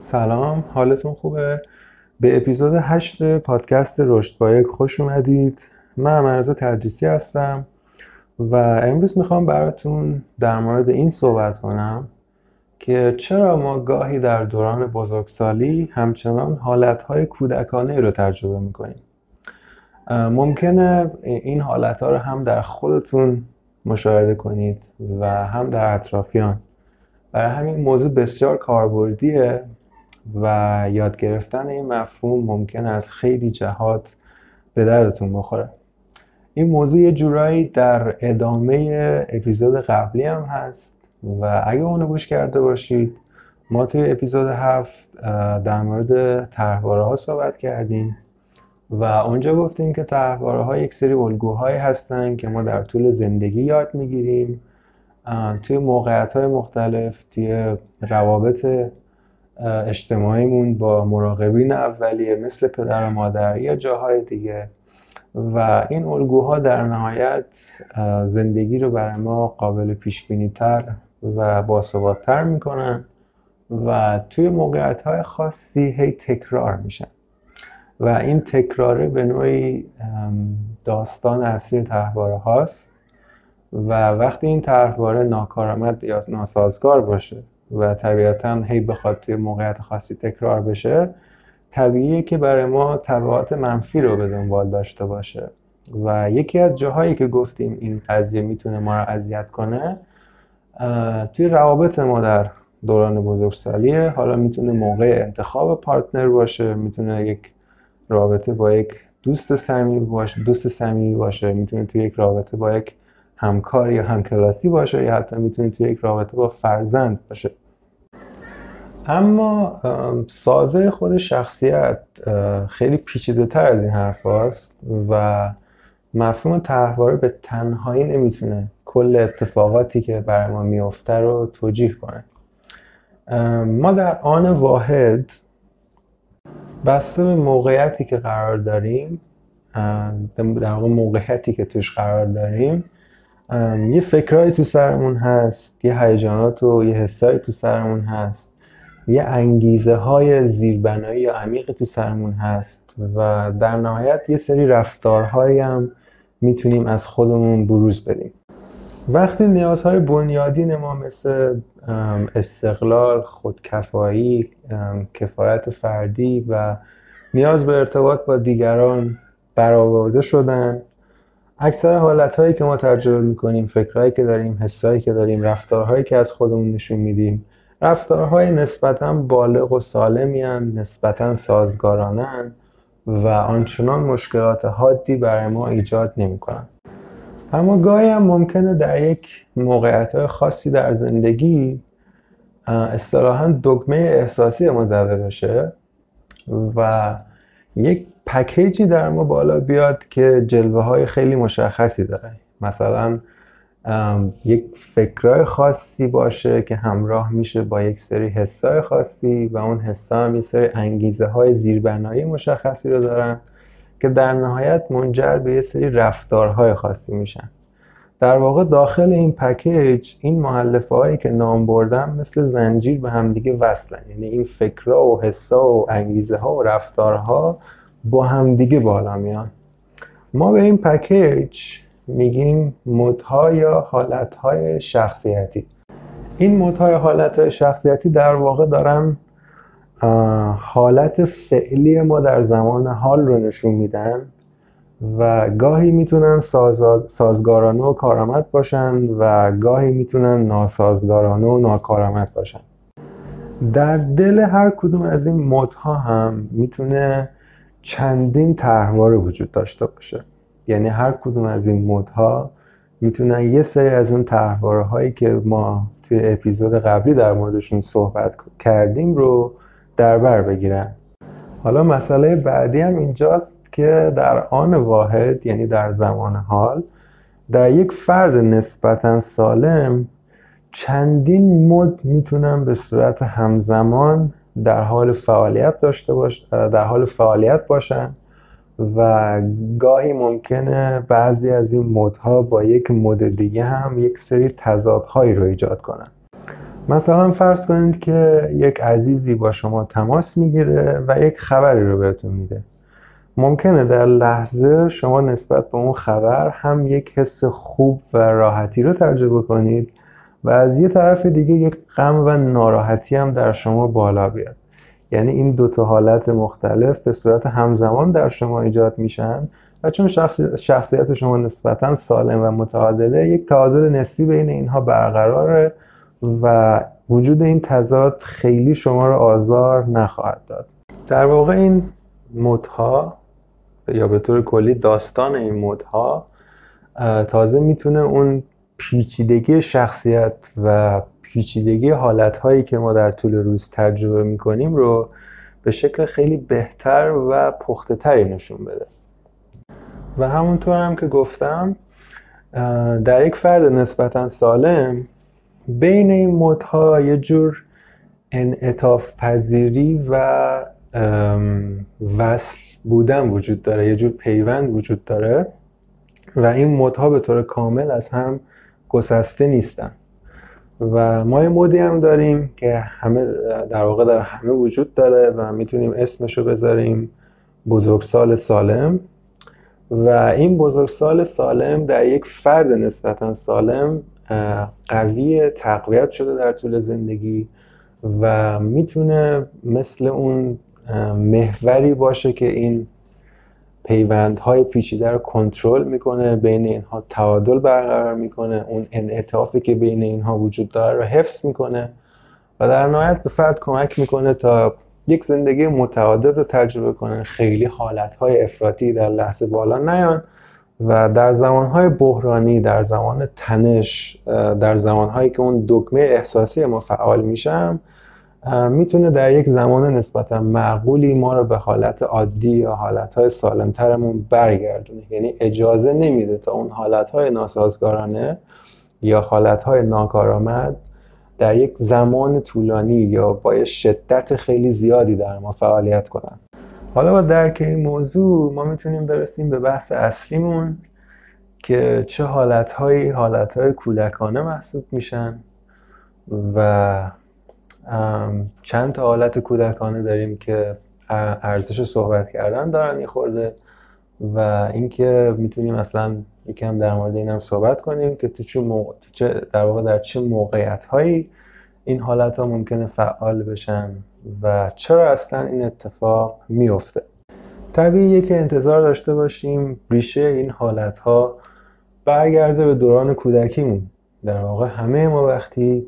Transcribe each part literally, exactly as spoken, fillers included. سلام، حالتون خوبه؟ به اپیزود هشت پادکست رشد بایک خوش اومدید. من امیررضا تدریسی هستم و امروز میخوام براتون در مورد این صحبت کنم که چرا ما گاهی در دوران بزرگسالی همچنان حالتهای کودکانه رو تجربه میکنیم. ممکنه این حالتها رو هم در خودتون مشاهده کنید و هم در اطرافیان. برای همین موضوع بسیار کاربردیه و یاد گرفتن این مفهوم ممکن از خیلی جهات به دردتون بخوره. این موضوع یه جورایی در ادامه اپیزود قبلی هم هست و اگه اونو گوش کرده باشید، ما توی اپیزود هفت در مورد طرحواره‌ها صحبت کردیم و اونجا گفتیم که طرحواره‌ها یک سری الگوهایی هستن که ما در طول زندگی یاد میگیریم، توی موقعیت‌های مختلف، توی روابط اجتماعیمون با مراقبین اولیه مثل پدر و مادر یا جاهای دیگه، و این الگوها در نهایت زندگی رو برای ما قابل پیشبینی‌تر و باثبات‌تر می‌کنن و توی موقعیت‌های خاصی هی تکرار میشن و این تکراره به نوعی داستان اصلی طرحواره هاست. و وقتی این طرحواره ناکارآمد یا ناسازگار باشه و طبیعتاً هی بخواد توی موقعیت خاصی تکرار بشه، طبیعیه که برای ما تبعات منفی رو به دنبال داشته باشه و یکی از جاهایی که گفتیم این قضیه میتونه ما رو اذیت کنه توی روابط ما در دوران بزرگسالیه. حالا میتونه موقع انتخاب پارتنر باشه، میتونه یک رابطه با یک دوست صمیمی باشه، دوست صمیمی باشه، میتونه توی یک رابطه با یک همکار یا همکلاسی باشه، یا حتی میتونه توی یک رابطه با فرزند باشه. اما سازه خود شخصیت خیلی پیچیده تر از این حرف هاست و مفهوم طرحواره به تنهایی نمیتونه کل اتفاقاتی که برای ما میفته رو توجیه کنه. ما در آن واحد بسته به موقعیتی که قرار داریم، در واقع موقعیتی که توش قرار داریم، یه فکرایی تو سرمون هست، یه هیجانات و یه حسایی تو سرمون هست، یه انگیزه های زیربنایی یا عمیق تو سرمون هست و در نهایت یه سری رفتارهایی هم میتونیم از خودمون بروز بدیم. وقتی نیازهای بنیادین ما مثل استقلال، خودکفایی، کفایت فردی و نیاز به ارتباط با دیگران برآورده شدن، اکثر حالتهایی که ما تجربه میکنیم، فکرهایی که داریم، حسایی که داریم، رفتارهایی که از خودمون نشون میدیم، رفتارهای نسبتاً بالغ و سالمی هستند، نسبتاً سازگارانه هستند و آنچنان مشکلات حادی برای ما ایجاد نمیکنند. اما گاهی هم ممکنه در یک موقعیت خاصی در زندگی اصطلاحاً دگمه احساسی ما زده بشه و یک پکیجی در ما بالا بیاد که جلوه‌های خیلی مشخصی داره. مثلا یک فکرای خاصی باشه که همراه میشه با یک سری حسای خاصی و اون حسا هم یک سری انگیزه‌های زیربنایی مشخصی رو دارن که در نهایت منجر به یک سری رفتارهای خاصی میشن. در واقع داخل این پکیج این مؤلفه‌هایی که نام بردم مثل زنجیر به هم دیگه وصلن، یعنی این فکرها و حسا و انگیزه‌ها و رفتارها با هم دیگه بالا میان. ما به این پکیج میگیم مدها یا حالتهای شخصیتی. این مدها یا حالتهای شخصیتی در واقع دارن حالت فعلی ما در زمان حال رو نشون میدن و گاهی میتونن سازگارانه و کارآمد باشن و گاهی میتونن ناسازگارانه و ناکارآمد باشن. در دل هر کدوم از این مدها هم میتونه چندین طرحواره وجود داشته باشه، یعنی هر کدوم از این مودها میتونن یه سری از اون طرحواره هایی که ما توی اپیزود قبلی در موردشون صحبت کردیم رو در بر بگیرن. حالا مسئله بعدی هم اینجاست که در آن واحد، یعنی در زمان حال، در یک فرد نسبتاً سالم چندین مود میتونن به صورت همزمان در حال فعالیت داشته باش در حال فعالیت باشن و گاهی ممکنه بعضی از این مودها با یک مود دیگه هم یک سری تضادهایی رو ایجاد کنن. مثلا فرض کنید که یک عزیزی با شما تماس میگیره و یک خبری رو بهتون میده. ممکنه در لحظه شما نسبت به اون خبر هم یک حس خوب و راحتی رو تجربه کنید و از یه طرف دیگه یک غم و ناراحتی هم در شما بالا بیاد. یعنی این دو تا حالت مختلف به صورت همزمان در شما ایجاد میشن و چون شخص شخصیت شما نسبتاً سالم و متعادله، یک تعادل نسبی بین اینها برقراره و وجود این تضاد خیلی شما رو آزار نخواهد داد. در واقع این مودها یا به طور کلی داستان این مودها تازه میتونه اون پیچیدگی شخصیت و پیچیدگی حالتهایی که ما در طول روز تجربه میکنیم رو به شکل خیلی بهتر و پخته تری نشون بده. و همونطور هم که گفتم، در یک فرد نسبتاً سالم بین این مودها یه جور انعطاف پذیری و وصل بودن وجود داره، یه جور پیوند وجود داره و این مودها به طور کامل از هم گسسته نیستن. و ما یه مودی هم داریم که همه در واقع در همه وجود داره و میتونیم اسمشو بذاریم بزرگسال سالم. و این بزرگسال سالم در یک فرد نسبتاً سالم قوی، تقویت شده در طول زندگی و میتونه مثل اون محوری باشه که این پیوندهای پیچیده رو کنترل میکنه، بین اینها تعادل برقرار میکنه، اون انعطافی که بین اینها وجود داره رو حفظ میکنه و در نهایت به فرد کمک میکنه تا یک زندگی متعادل رو تجربه کنه، خیلی حالتهای افراطی در لحظه بالا نیان و در زمانهای بحرانی، در زمان تنش، در زمانهایی که اون دکمه احساسی ما فعال میشم، میتونه در یک زمان نسبتا معقولی ما رو به حالت عادی یا حالتهای سالمترمون برگردونه. یعنی اجازه نمیده تا اون حالتهای ناسازگارانه یا حالتهای ناکارآمد در یک زمان طولانی یا با شدت خیلی زیادی در ما فعالیت کنن. حالا با درک این موضوع ما میتونیم برسیم به بحث اصلیمون که چه حالتهایی حالتهای کودکانه محسوب میشن و چند تا حالت کودکانه داریم که ارزش صحبت کردن دارن یه خورده و اینکه میتونیم اصلا یکم در مورد اینم صحبت کنیم که تو چه موقع در واقع در چه موقعیت‌هایی این حالت‌ها ممکنه فعال بشن و چرا اصلا این اتفاق میفته. طبیعیه که انتظار داشته باشیم ریشه این حالت‌ها برگرده به دوران کودکیمون. در واقع همه ما وقتی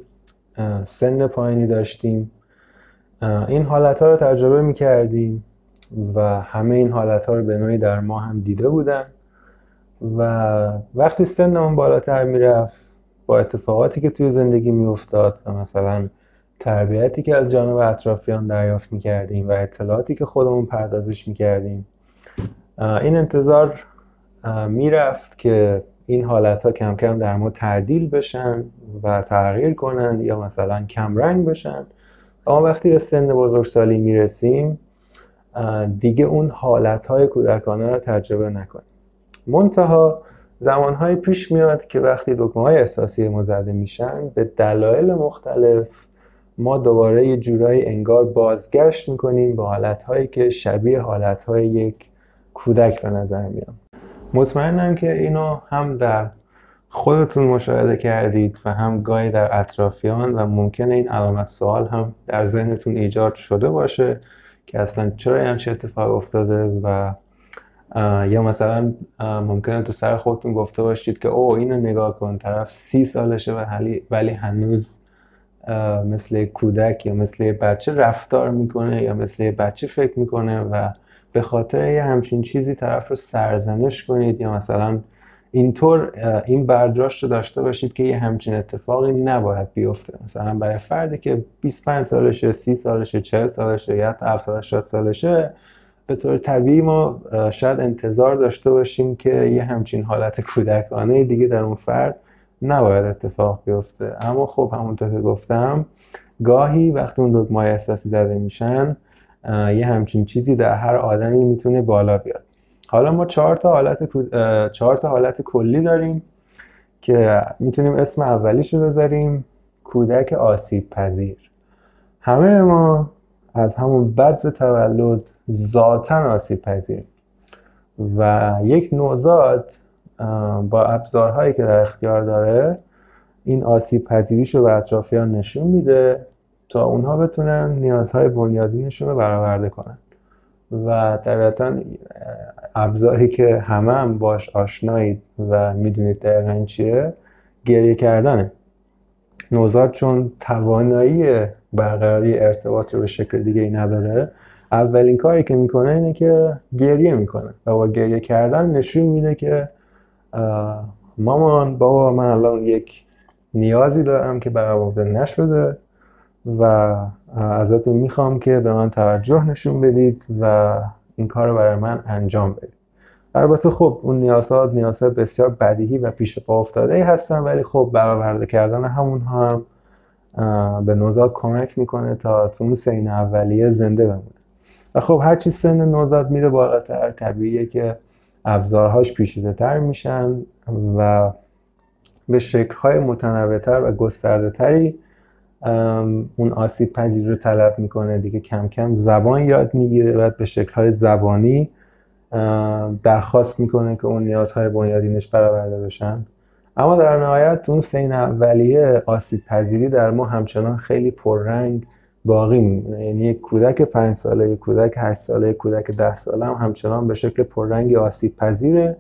سن پایینی داشتیم این حالت‌ها رو تجربه می‌کردیم و همه این حالت‌ها رو به نوعی در ما هم دیده بودن و وقتی سنمون بالاتر میرفت با اتفاقاتی که توی زندگی میافتاد و مثلا تربیتی که از جانب اطرافیان دریافت میکردیم و اطلاعاتی که خودمون پردازش میکردیم، این انتظار میرفت که این حالتها کم کم در ما تعدیل بشن و تغییر کنن یا مثلا کم رنگ بشن. اما وقتی به سن بزرگسالی میرسیم دیگه اون حالتهای کودکانه رو تجربه نکنیم. منتها زمانهای پیش میاد که وقتی دکمه‌های احساسی ما زده میشن به دلایل مختلف ما دوباره یه جورایی انگار بازگشت میکنیم به حالتهایی که شبیه حالتهای یک کودک به نظر میاد. مطمئنم که اینو هم در خودتون مشاهده کردید و هم گاهی در اطرافیان و ممکنه این علامت سوال هم در ذهنتون ایجاد شده باشه که اصلا چرا این همچین اتفاق افتاده و یا مثلا ممکنه تو سر خودتون گفته باشید که اوه اینو نگاه کن، طرف سی سالشه و ولی هنوز مثل کودک یا مثل بچه رفتار میکنه یا مثل بچه فکر میکنه و به خاطر یه همچین چیزی طرف رو سرزنش کنید یا مثلا اینطور این برداشت رو داشته باشید که یه همچین اتفاقی نباید بیفته. مثلا برای فردی که بیست و پنج سالشه، سی سالشه، چهل سالشه یا حتی هفتاد هشتاد سالشه به طور طبیعی ما شاید انتظار داشته باشیم که یه همچین حالت کودکانه دیگه در اون فرد نباید اتفاق بیفته. اما خب همونطور که گفتم گاهی وقتی اون دکمه‌های احساسی زده میشن یه همچین چیزی در هر آدمی میتونه بالا بیاد. حالا ما چهار تا حالت چهار تا حالت کلی داریم که میتونیم اسم اولیشو بذاریم کودک آسیب پذیر. همه ما از همون بد به تولد ذاتن آسیب پذیریم و یک نوزاد با ابزارهایی که در اختیار داره این آسیب پذیریشو به اطرافیان نشون میده تا اونها بتونن نیازهای بنیادینشون رو برآورده کنن و طبیعتاً ابزاری که همه هم باش آشنایید و میدونید دقیقاً چیه، گریه کردنه. نوزاد چون توانایی برقراری ارتباط رو به شکل دیگه ای نداره، اولین کاری که میکنه اینه که گریه میکنه و با گریه کردن نشون میده که مامان، بابا، من الان یک نیازی دارم که برآورده نشده و ازتون میخوام که به من توجه نشون بدید و این کار رو برای من انجام بدید. البته خب اون نیازها نیازهای بسیار بدیهی و پیش پا افتاده ای هستن، ولی خب برآورده کردن همون هم به نوزاد کمک میکنه تا تو اون سن اولیه زنده بمونه. و خب هرچی سن نوزاد میره بالاتر، طبیعیه که ابزارهاش پیچیده تر میشن و به شکل‌های متنوع‌تر و گسترده‌تری اون آسیب پذیری رو طلب میکنه دیگه. کم کم زبان یاد میگیره، بعد به شکل‌های زبانی درخواست میکنه که اون نیازهای بنیادینش برآورده بشن. اما در نهایت اون سن اولیه آسیب پذیری در ما همچنان خیلی پررنگ باقی میمونه. یعنی یک کودک پنج ساله، یک کودک هشت ساله، یک کودک ده ساله هم همچنان به شکل پررنگ آسیب پذیره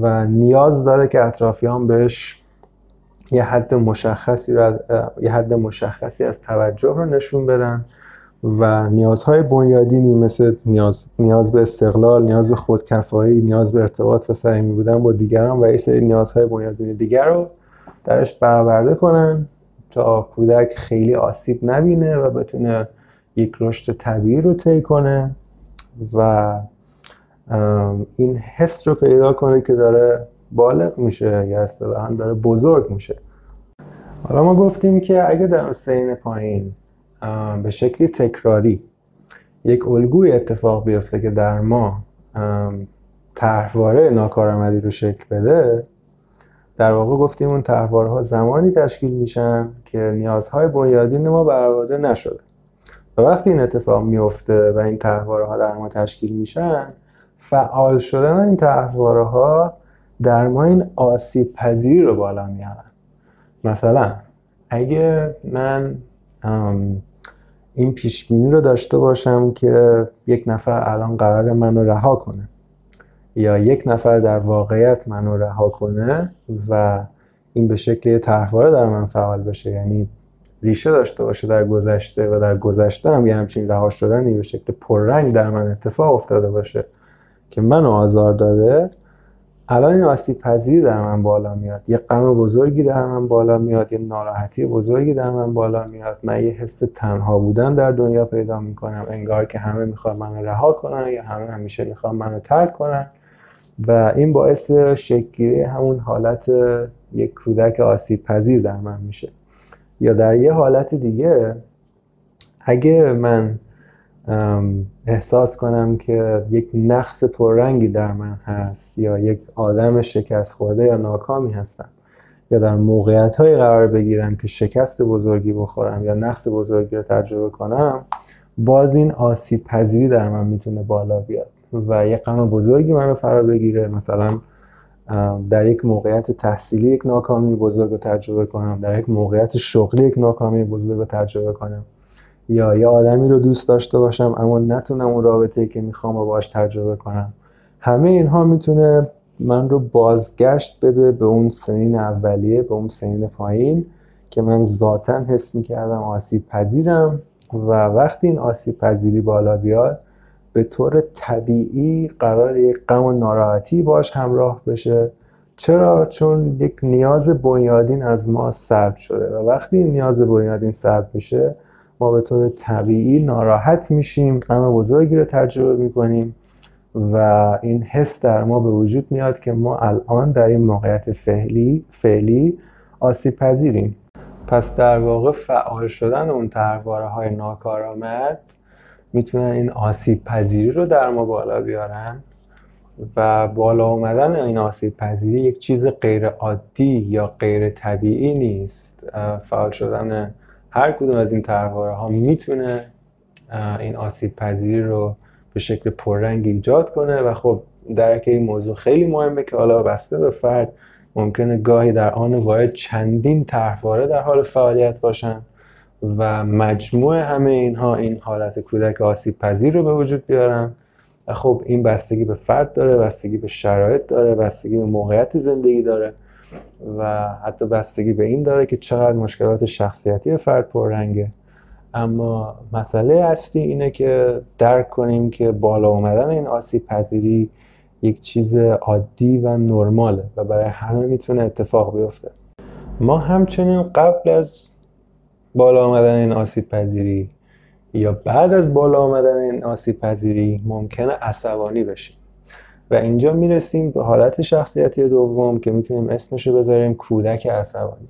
و نیاز داره که اطرافیان بهش یه حد مشخصی رو از یه حد مشخصی از توجه رو نشون بدن و نیازهای بنیادینی مثل نیاز نیاز به استقلال، نیاز به خودکفایی، نیاز به ارتباط و صمیمی بودن با دیگران و یه سری نیازهای بنیادینی دیگر رو درش برآورده کنن تا کودک خیلی آسیب نبینه و بتونه یک رشد طبیعی رو طی کنه و این حس رو پیدا کنه که داره بالغ میشه یا اصطلاحاً داره بزرگ میشه. حالا ما گفتیم که اگه در سن پایین به شکلی تکراری یک الگوی اتفاق بیفته که در ما طرحواره ناکارآمدی رو شکل بده، در واقع گفتیم اون طرحواره‌ها زمانی تشکیل میشن که نیازهای بنیادین ما برآورده نشده و وقتی این اتفاق میفته و این طرحواره‌ها در ما تشکیل میشن، فعال شدن این طرحواره‌ها در ما این آسیب پذیری رو بالا میارن. مثلا اگه من این پیش بینی رو داشته باشم که یک نفر الان قراره منو رها کنه یا یک نفر در واقعیت منو رها کنه و این به شکلی طرحواره در من فعال بشه، یعنی ریشه داشته باشه در گذشته و در گذشته هم یه همچین رها شدنی به شکل پررنگ در من اتفاق افتاده باشه که منو آزار داده، الان این آسیب پذیری در من بالا میاد، یه غم بزرگی در من بالا میاد، یه ناراحتی بزرگی در من بالا میاد، من یه حس تنها بودن در دنیا پیدا میکنم، انگار که همه میخوان منو رها کنن یا همه همیشه میخوان منو ترک کنن و این باعث شکل گیری همون حالت یک کودک آسیب پذیر در من میشه. یا در یه حالت دیگه اگه من احساس کنم که یک نقص پررنگی در من هست یا یک آدم شکست خورده یا ناکامی هستم یا در موقعیت‌های قرار بگیرم که شکست بزرگی بخورم یا نقص بزرگی رو تجربه کنم، باز این آسیب پذیری در من میتونه بالا بیاد و یک غم بزرگی منو فرا بگیره. مثلا در یک موقعیت تحصیلی یک ناکامی بزرگ رو تجربه کنم، در یک موقعیت شغلی یک ناکامی بزرگ رو تجربه کنم یا یه آدمی رو دوست داشته باشم اما نتونم اون رابطه‌ای که میخوام رو باهاش تجربه کنم. همه اینها میتونه من رو بازگشت بده به اون سنین اولیه، به اون سنین پایین که من ذاتاً حس میکردم آسیب پذیرم و وقتی این آسیب پذیری بالا بیاد به طور طبیعی قرار یک غم و ناراحتی باش همراه بشه. چرا؟ چون یک نیاز بنیادین از ما سلب شده و وقتی این نیاز بنیادین سلب میشه ما به طور طبیعی ناراحت میشیم، غم بزرگی رو تجربه میکنیم و این حس در ما به وجود میاد که ما الان در این موقعیت فعلی فعلی آسیب پذیریم. پس در واقع فعال شدن اون طرحواره‌های ناکارآمد میتونن این آسیب پذیری رو در ما بالا بیارن و بالا اومدن این آسیب پذیری یک چیز غیر عادی یا غیر طبیعی نیست. فعال شدن هر کدوم از این طرحواره ها میتونه این آسیب پذیری رو به شکل پررنگ ایجاد کنه و خب درک این موضوع خیلی مهمه که حالا بسته به فرد ممکنه گاهی در آن واحد چندین طرحواره در حال فعالیت باشن و مجموع همه اینها این حالت کودک آسیب پذیر رو به وجود بیارن. خب این بستگی به فرد داره، بستگی به شرایط داره، بستگی به موقعیت زندگی داره و حتی بستگی به این داره که چقدر مشکلات شخصیتی فرد پررنگه. اما مسئله اصلی اینه که درک کنیم که بالا اومدن این آسیب پذیری یک چیز عادی و نرماله و برای همه میتونه اتفاق بیفته. ما همچنین قبل از بالا آمدن این آسیب پذیری یا بعد از بالا آمدن این آسیب پذیری ممکنه عصبانی بشیم و اینجا میرسیم به حالت شخصیتی دوم که میتونیم اسمشو بذاریم کودک عصبانی.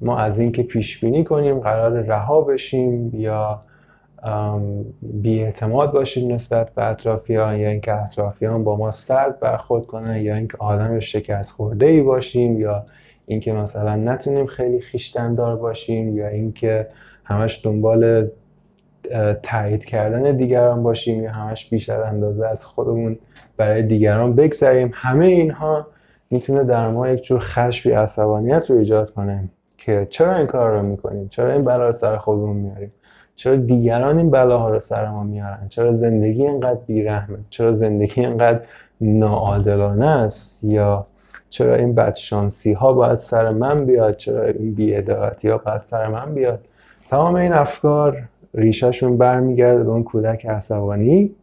ما از اینکه پیش بینی کنیم قرار رها بشیم یا بی‌اعتماد باشیم نسبت به اطرافیان یا اینکه اطرافیان با ما سرد برخورد کنن یا اینکه آدم شکست خورده ای باشیم یا اینکه مثلا نتونیم خیلی خویشتندار باشیم یا اینکه همش دنبال تایید کردن دیگران باشیم یا همش بیش از اندازه از خودمون برای دیگران بگذریم. همه اینها میتونه در ما یک جور خشم و عصبانیت رو ایجاد کنه که چرا این کار رو میکنیم، چرا این بلا رو سر خودمون میاریم، چرا دیگران این بلاها رو سر ما میارن، چرا زندگی اینقدر بیرحمه، چرا زندگی اینقدر ناعادلانه است، یا چرا این بدشانسی ها باید سر من بیاد، چرا این بی‌عدالتی ها باید سر من بیاد. تمام این افکار ریشهشون برمیگرده به اون کودک عصبانی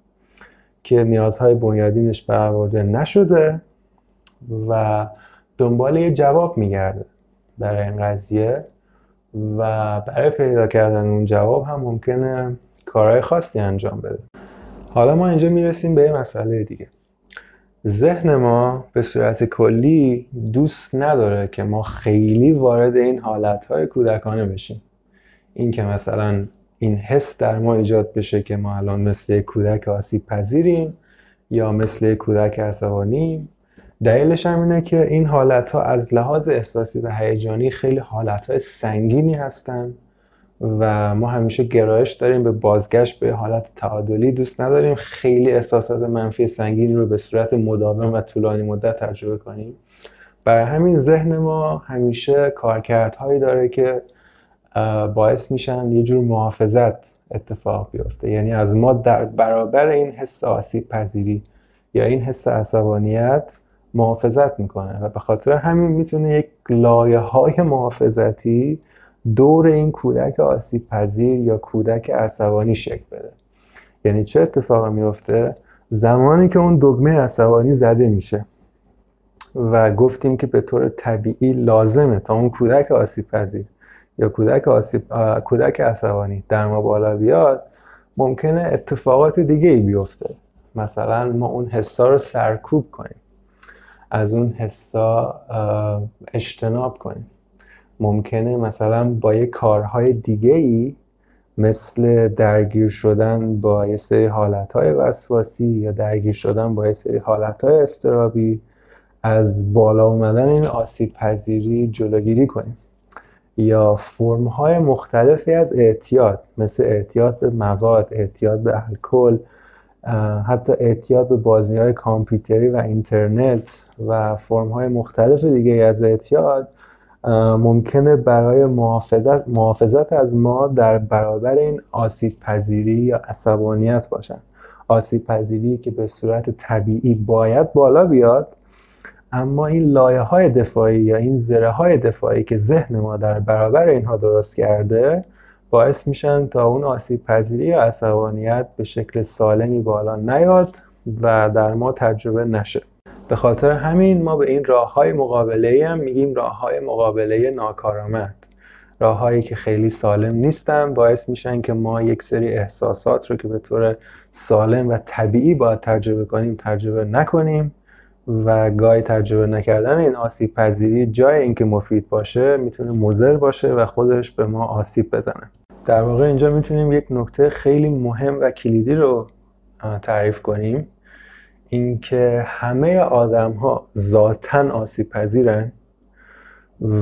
که نیازهای بنیادینش برآورده نشده و دنبال یه جواب میگرده برای این قضیه و برای پیدا کردن اون جواب هم ممکنه کارهای خاصی انجام بده. حالا ما اینجا میرسیم به یه مسئله دیگه. ذهن ما به صورت کلی دوست نداره که ما خیلی وارد این حالتهای کودکانه بشیم. این که مثلا این حس در ما ایجاد بشه که ما الان مثل کودک آسیب پذیریم یا مثل کودک عصبانیم. دلیلش هم اینه که این حالتها از لحاظ احساسی و هیجانی خیلی حالتهای سنگینی هستن و ما همیشه گرایش داریم به بازگشت به حالت تعادلی. دوست نداریم خیلی احساسات منفی سنگین رو به صورت مداوم و طولانی مدت تجربه کنیم. برای همین ذهن ما همیشه کارکردهایی داره که باعث میشن یه جور محافظت اتفاق بیفته، یعنی از ما در برابر این حس آسیب پذیری یا این حس عصبانیت محافظت میکنه و به خاطر همین میتونه یک لایه های محافظتی دور این کودک آسیب پذیر یا کودک عصبانی شکل بده. یعنی چه اتفاقی میفته؟ زمانی که اون دگمه عصبانی زده میشه و گفتیم که به طور طبیعی لازمه تا اون کودک آسیب پذیر یا کودک آسیب آ... کودک عصبانی در ما بالا بیاد، ممکنه اتفاقات دیگه ای بیفته. مثلا ما اون حسا رو سرکوب کنیم، از اون حسا اجتناب کنیم، ممکنه مثلا با یه کارهای دیگه ای مثل درگیر شدن با یه سری حالتهای وسواسی یا درگیر شدن با یه سری حالتهای اضطرابی از بالا اومدن این آسیب پذیری جلوگیری کنیم یا فرم‌های مختلفی از اعتیاد مثل اعتیاد به مواد، اعتیاد به الکل، حتی اعتیاد به بازی‌های کامپیوتری و اینترنت و فرم‌های مختلف دیگه از اعتیاد ممکنه برای محافظت محافظت از ما در برابر این آسیب پذیری یا عصبانیت باشن. آسیب پذیری که به صورت طبیعی باید بالا بیاد، اما این لایه‌های دفاعی یا این زره‌های دفاعی که ذهن ما در برابر اینها درست کرده باعث میشن تا اون آسیب پذیری یا عصبانیت به شکل سالمی بالا نیاد و در ما تجربه نشه. به خاطر همین ما به این راه‌های مقابله‌ای هم میگیم راه‌های مقابله ناکارآمد. راه‌هایی که خیلی سالم نیستن باعث میشن که ما یک سری احساسات رو که به طور سالم و طبیعی باید تجربه کنیم تجربه نکنیم و گاهی تجربه نکردن این آسیب پذیری جای اینکه مفید باشه میتونه مضر باشه و خودش به ما آسیب بزنه. در واقع اینجا میتونیم یک نکته خیلی مهم و کلیدی رو تعریف کنیم. اینکه همه آدم ها ذاتن آسیب پذیرن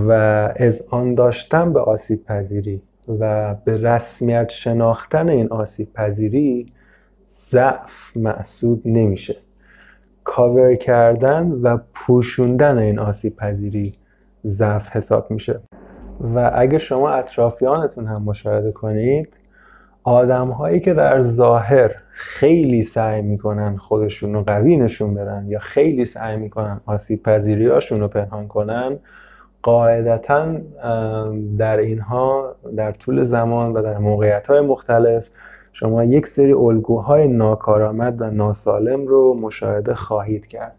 و اذعان داشتن به آسیب پذیری و به رسمیت شناختن این آسیب پذیری ضعف محسوب نمیشه. کاور کردن و پوشوندن این آسیب پذیری ضعف حساب میشه. و اگه شما اطرافیانتون هم مشاهده کنید، آدم هایی که در ظاهر خیلی سعی میکنن خودشون رو قوی نشون بدن یا خیلی سعی میکنن آسیب پذیری هاشون رو پنهان کنن، قاعدتاً در اینها در طول زمان و در موقعیت های مختلف شما یک سری الگوهای ناکارآمد و ناسالم رو مشاهده خواهید کرد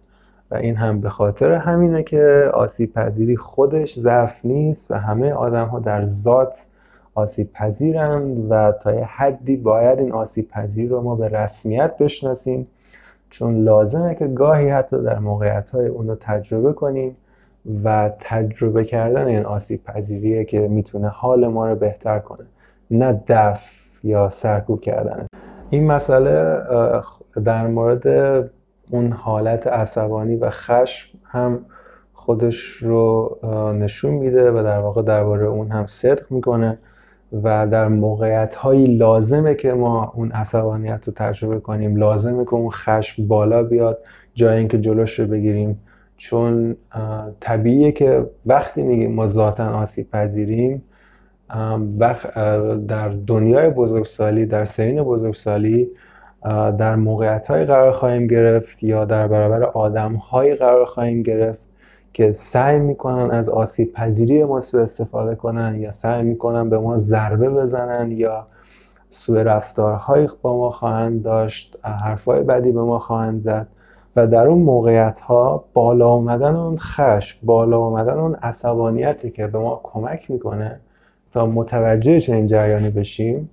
و این هم به خاطر همینه که آسیب پذیری خودش ضعف نیست و همه آدم ها در ذات آسیب پذیرند و تا یه حدی باید این آسیب پذیر رو ما به رسمیت بشناسیم، چون لازمه که گاهی حتی در موقعیت های اون رو تجربه کنیم و تجربه کردن این آسیب پذیریه که میتونه حال ما رو بهتر کنه، نه دفع یا سرکوب کردن. این مسئله در مورد اون حالت عصبانی و خشم هم خودش رو نشون میده و در واقع درباره اون هم صدق میکنه و در موقعیت هایی لازمه که ما اون عصبانیت رو تجربه کنیم، لازمه که اون خشم بالا بیاد جای اینکه جلوش رو بگیریم، چون طبیعیه که وقتی میگیم ما ذاتاً آسیب پذیریم، در دنیای بزرگسالی، در سرین بزرگسالی در موقعیت‌های قرار خواهیم گرفت یا در برابر آدم‌های قرار خواهیم گرفت که سعی می‌کنن از آسیب پذیری ما سوء استفاده کنن یا سعی می‌کنن به ما ضربه بزنن یا سوء رفتارهایی با ما خواهند داشت، حرف‌های بدی به ما خواهند زد و در اون موقعیت‌ها بالا آمدن اون خشم، بالا آمدن اون عصبانیتی که به ما کمک می‌کنه تا متوجه چنین جریانی بشیم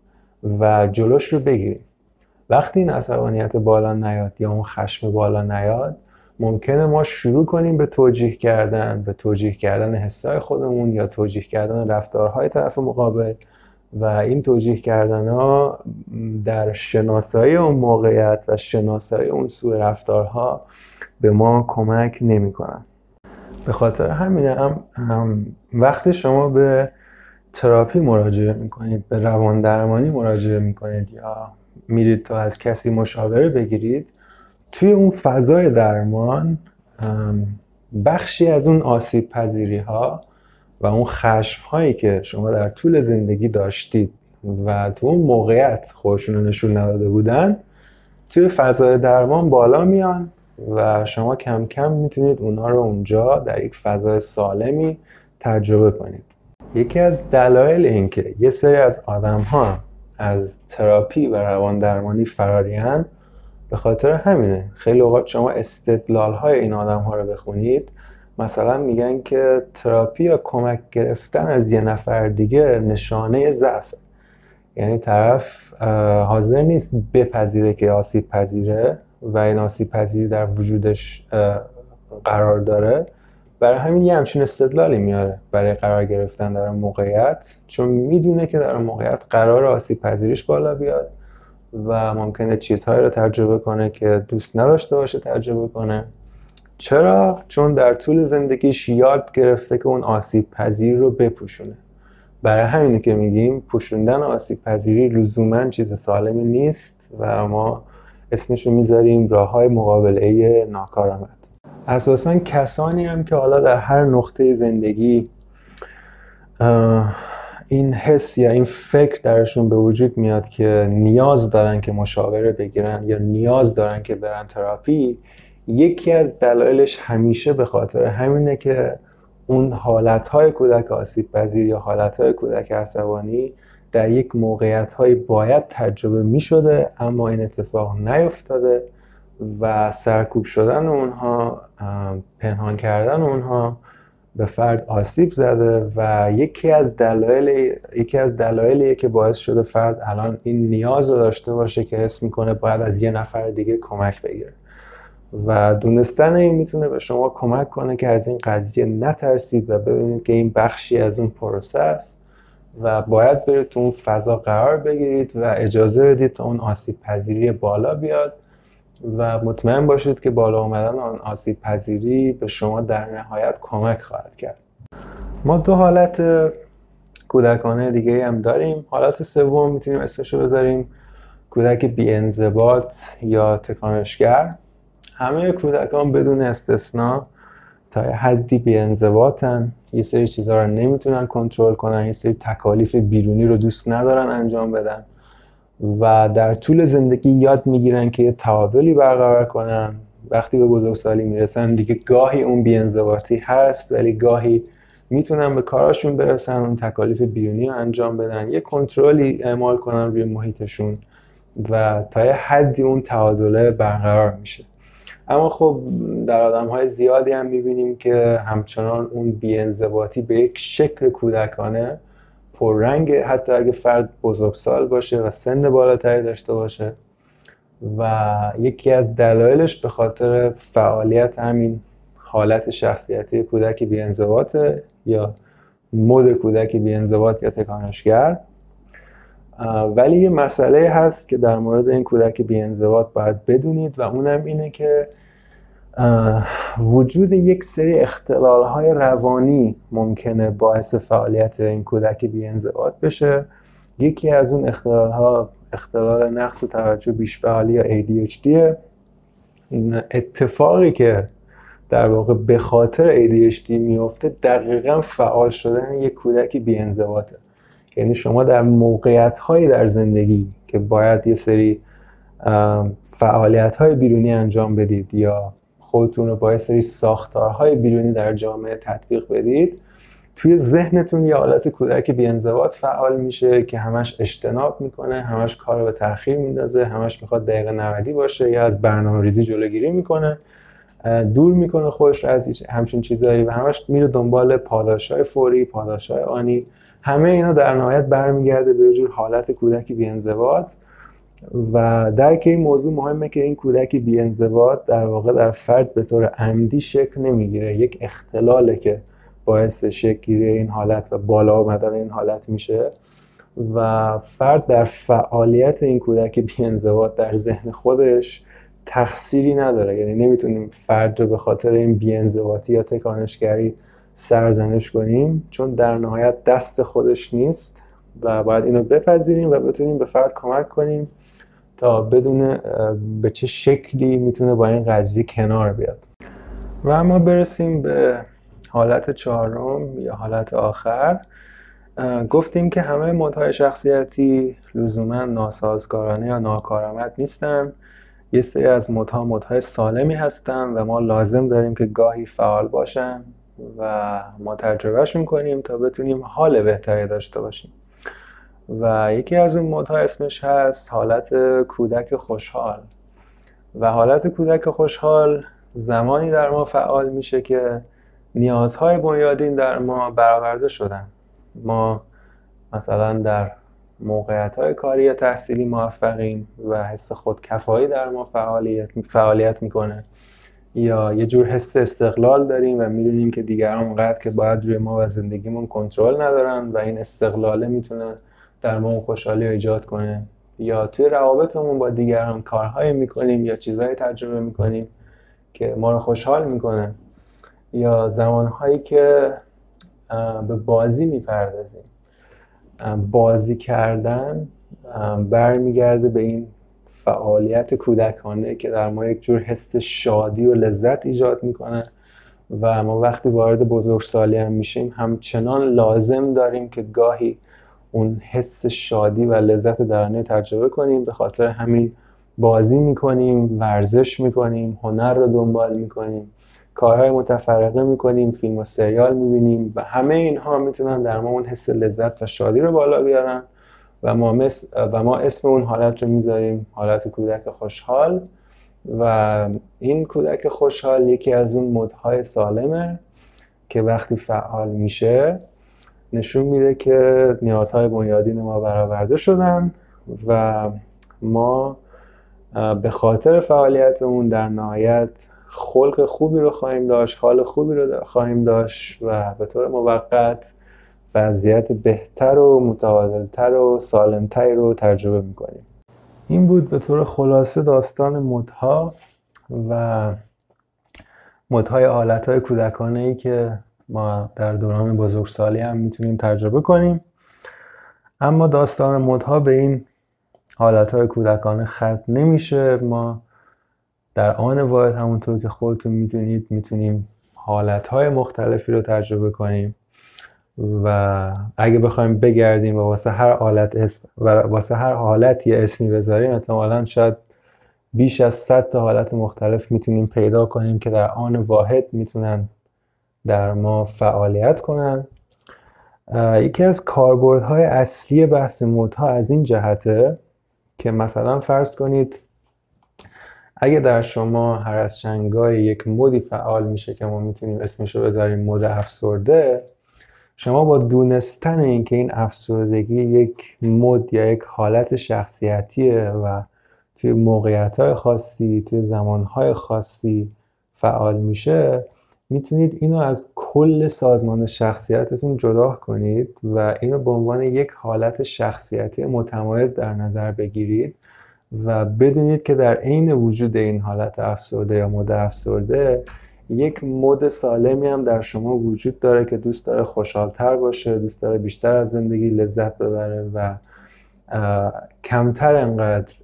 و جلوش رو بگیریم. وقتی این عصبانیت بالا نیاد یا اون خشم بالا نیاد، ممکنه ما شروع کنیم به توجیه کردن، به توجیه کردن حسای خودمون یا توجیه کردن رفتارهای طرف مقابل و این توجیه کردنها در شناسایی اون موقعیت و شناسایی اون سوء رفتارها به ما کمک نمی کنن. به خاطر همینه هم, هم وقتی شما به تراپی مراجعه میکنید، به روان درمانی مراجعه میکنید یا میرید تا از کسی مشاوره بگیرید، توی اون فضای درمان بخشی از اون آسیب پذیری ها و اون خشم هایی که شما در طول زندگی داشتید و تو اون موقعیت خودشون رو نشون نداده بودن، توی فضای درمان بالا میان و شما کم کم میتونید اونها رو اونجا در یک فضای سالمی تجربه کنید. یکی از دلایل این که یه سری از آدم ها از تراپی و روان درمانی فرارین به خاطر همینه. خیلی اوقات شما استدلال های این آدم ها رو بخونید، مثلا میگن که تراپی یا کمک گرفتن از یه نفر دیگه نشانه ضعفه، یعنی طرف حاضر نیست بپذیره که آسیب پذیره و این آسیب پذیری در وجودش قرار داره، برای همین یه همچین استدلالی میاره برای قرار گرفتن در موقعیت، چون میدونه که در موقعیت قرار آسیب پذیریش بالا بیاد و ممکنه چیزهایی رو تجربه کنه که دوست نداشته باشه تجربه کنه. چرا؟ چون در طول زندگیش یاد گرفته که اون آسیب پذیر رو بپوشونه. برای همینه که میگیم پوشوندن آسیب پذیری لزوماً چیز سالمی نیست و ما اسمش رو میذاریم راه‌های مقابله ناکارآمد. اساساً کسانی هم که حالا در هر نقطه زندگی این حس یا این فکر درشون به وجود میاد که نیاز دارن که مشاوره بگیرن یا نیاز دارن که برن تراپی، یکی از دلایلش همیشه به خاطر همینه که اون حالتهای کودک آسیب پذیر یا حالتهای کودک عصبانی در یک موقعیت‌های باید تجربه می‌شده اما این اتفاق نیفتاده و سرکوب شدن اونها، پنهان کردن اونها به فرد آسیب زده و یکی از دلایل یکی از دلایلیه که باعث شده فرد الان این نیاز رو داشته باشه که حس میکنه باید از یه نفر دیگه کمک بگیره و دونستن این میتونه به شما کمک کنه که از این قضیه نترسید و ببینید که این بخشی از اون پروسه است و باید برید تو اون فضا قرار بگیرید و اجازه بدید تا اون آسیب پذیری بالا بیاد و مطمئن باشید که بالا اومدن آن آسیب پذیری به شما در نهایت کمک خواهد کرد. ما دو حالت کودکانه دیگه هم داریم. حالت سوم میتونیم اسمش رو بذاریم کودک بی انضباط یا تکانشگر. همه کودکان بدون استثنا تا حدی بی انضباطن، یه سری چیزها رو نمیتونن کنترل کنن، یه سری تکالیف بیرونی رو دوست ندارن انجام بدن و در طول زندگی یاد میگیرن که یه تعادلی برقرار کنن. وقتی به بزرگسالی میرسن دیگه گاهی اون بی انضباطی هست ولی گاهی میتونن به کاراشون برسن، اون تکالیف بیرونی رو انجام بدن، یه کنترلی اعمال کنن روی محیطشون و تا حدی اون تعادله برقرار میشه. اما خب در آدم‌های زیادی هم می‌بینیم که همچنان اون بی‌انضباطی به یک شکل کودکانه پررنگ، حتی اگه فرد بزرگسال باشه و سن بالاتری داشته باشه و یکی از دلایلش به خاطر فعالیت همین حالت شخصیتی کودک بی‌انضباط یا مود کودک بی‌انضباط یا تکانشگر. ولی یه مسئله هست که در مورد این کودک بی‌انضباط باید بدونید و اونم اینه که وجود یک سری اختلال‌های روانی ممکنه باعث فعالیت این کودک بی‌انضباط بشه. یکی از اون اختلال‌ها اختلال نقص توجه بیش‌فعالی یا ای دی اچ دی. این اتفاقی که در واقع به خاطر ای دی اچ دی میفته دقیقاً فعال شدن یک کودک بی‌انضباطه. یعنی شما در موقعیت‌هایی در زندگی که باید یه سری فعالیت‌های بیرونی انجام بدید یا خودتون رو با یه سری ساختارهای بیرونی در جامعه تطبیق بدید، توی ذهنتون یه حالت کودک بی‌انضباط فعال میشه که همش اجتناب میکنه، همش کار رو به تأخیر میندازه، همش میخواد دقیقه نود باشه یا از برنامه‌ریزی جلوگیری میکنه، دور میکنه خودش رو از همچین چیزایی و همش میره دنبال پاداش‌های فوری، پاداش‌های آنی. همه اینا در نهایت برمیگرده به یه جور حالت کودک بی‌انضباط و درک این موضوع مهمه که این کودک بی‌انضباط در واقع در فرد به طور عمدی شکل نمیگیره، یک اختلاله که باعث شکل گیری این حالت و بالا آمدن این حالت میشه و فرد در فعالیت این کودک بی‌انضباط در ذهن خودش تقصیری نداره. یعنی نمیتونیم فرد رو به خاطر این بی‌انضباطی یا تکانشگری سرزنش کنیم چون در نهایت دست خودش نیست و باید اینو بپذیریم و بتونیم به فرد کمک کنیم تا بدون به چه شکلی میتونه با این قضیه کنار بیاد. و اما برسیم به حالت چهارم یا حالت آخر. گفتیم که همه مودهای شخصیتی لزوما ناسازگارانه یا ناکارآمد نیستن. یه سری از مودها مودهای سالمی هستن و ما لازم داریم که گاهی فعال باشن و ما تجربهشون کنیم تا بتونیم حال بهتری داشته باشیم. و یکی از اون مودها اسمش هست حالت کودک خوشحال. و حالت کودک خوشحال زمانی در ما فعال میشه که نیازهای بنیادین در ما برآورده شدن. ما مثلا در موقعیت‌های کاری یا تحصیلی موفقیم و حس خودکفایی در ما فعالیت فعالیت میکنه یا یه جور حس استقلال داریم و میدونیم که دیگران اونقدر که باید روی ما و زندگیمون کنترل ندارن و این استقلاله میتونه در ما خوشحالی ایجاد کنه. یا توی روابطمون با دیگران کارهایی میکنیم یا چیزهایی تجربه میکنیم که ما رو خوشحال میکنه یا زمانهایی که به بازی میپردازیم. بازی کردن برمیگرده به این فعالیت کودکانه که در ما یک جور حس شادی و لذت ایجاد میکنه و ما وقتی وارد بزرگسالی هم میشیم همچنان لازم داریم که گاهی اون حس شادی و لذت درونی تجربه کنیم. به خاطر همین بازی میکنیم، ورزش میکنیم، هنر رو دنبال میکنیم، کارهای متفرقه میکنیم، فیلم و سریال میبینیم و همه اینها میتونن در ما اون حس لذت و شادی رو بالا بیارن و ما, مس... و ما اسم اون حالت رو میذاریم حالت کودک خوشحال. و این کودک خوشحال یکی از اون مودهای سالمه که وقتی فعال میشه نشون میده که نیازهای بنیادین ما برآورده شدن و ما به خاطر فعالیتمون در نهایت خلق خوبی رو خواهیم داشت، حال خوبی رو خواهیم داشت و به طور موقت وضعیت بهتر و متعادلتر و سالمتری رو تجربه میکنیم. این بود به طور خلاصه داستان مدها و مدهای حالتهای کودکانه‌ای که ما در دوران بزرگسالی هم میتونیم تجربه کنیم. اما داستان مدها به این حالتهای کودکانه ختم نمیشه. ما در آن واحد همونطور که خودتون میدونید میتونیم حالتهای مختلفی رو تجربه کنیم و اگه بخوایم بگردیم و واسه هر حالت اسم و واسه هر حالت یه اسمی بذاریم احتمالاً شاید بیش از صد تا حالت مختلف میتونیم پیدا کنیم که در آن واحد میتونن در ما فعالیت کنن. یکی از کاربردهای اصلی بحث مدها از این جهته که مثلا فرض کنید اگه در شما هر از چندگاهی یک مدی فعال میشه که ما میتونیم اسمشو بذاریم مد افسرده، شما با دونستن این که این افسردگی یک مد یا یک حالت شخصیتیه و توی موقعیت‌های خاصی توی زمان‌های خاصی فعال میشه میتونید اینو از کل سازمان شخصیتتون جدا کنید و اینو به عنوان یک حالت شخصیتی متمایز در نظر بگیرید و بدونید که در عین وجود این حالت افسرده یا مد افسرده یک مود سالمی هم در شما وجود داره که دوست داره خوشحال‌تر باشه، دوست داره بیشتر از زندگی لذت ببره و کمتر انقدر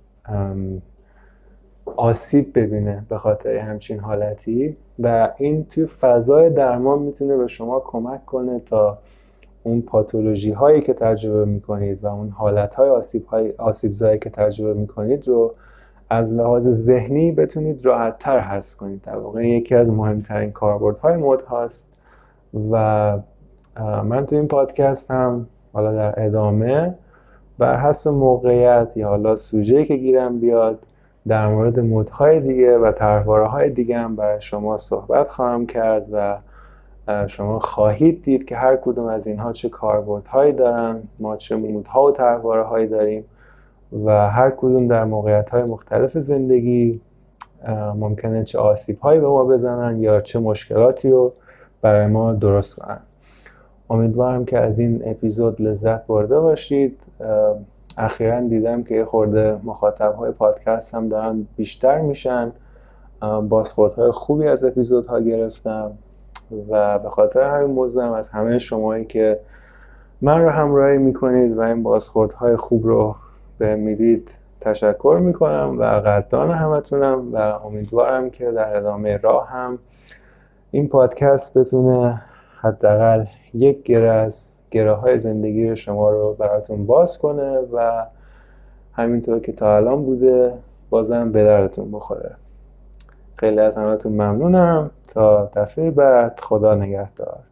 آسیب ببینه به خاطر همچین حالتی و این توی فضای درمان میتونه به شما کمک کنه تا اون پاتولوژی هایی که تجربه میکنید و اون حالت های آسیب های آسیب زایی که تجربه میکنید رو از لحاظ ذهنی بتونید راحت تر حذف کنید. در واقع یکی از مهمترین کاربردهای مدها هست و من تو این پادکست هم حالا در ادامه بر حسب موقعیت یا حالا سوژه‌ای که گیرم بیاد در مورد مدهای دیگه و طرحواره‌های دیگه هم برای شما صحبت خواهم کرد و شما خواهید دید که هر کدوم از اینها چه کاربردهایی دارن، ما چه مدها و طرحواره‌هایی داریم و هر کدوم در موقعیت‌های مختلف زندگی ممکنه چه آسیب‌هایی به ما بزنن یا چه مشکلاتی رو برای ما درست کنن. امیدوارم که از این اپیزود لذت برده باشید. اخیراً دیدم که یه خورده مخاطب‌های پادکست هم دارن بیشتر میشن. بازخوردهای خوبی از اپیزودها گرفتم و به خاطر همین موضوعم از همه شمایی که من رو همراهی میکنید و این بازخوردهای خوب رو به میدید تشکر میکنم و قدردان همتونم و امیدوارم که در ادامه راه هم این پادکست بتونه حداقل یک گره از گره های زندگی شما رو براتون باز کنه و همینطور که تا الان بوده بازم به دردتون بخوره. خیلی از همتون ممنونم. تا دفعه بعد، خدا نگهدار.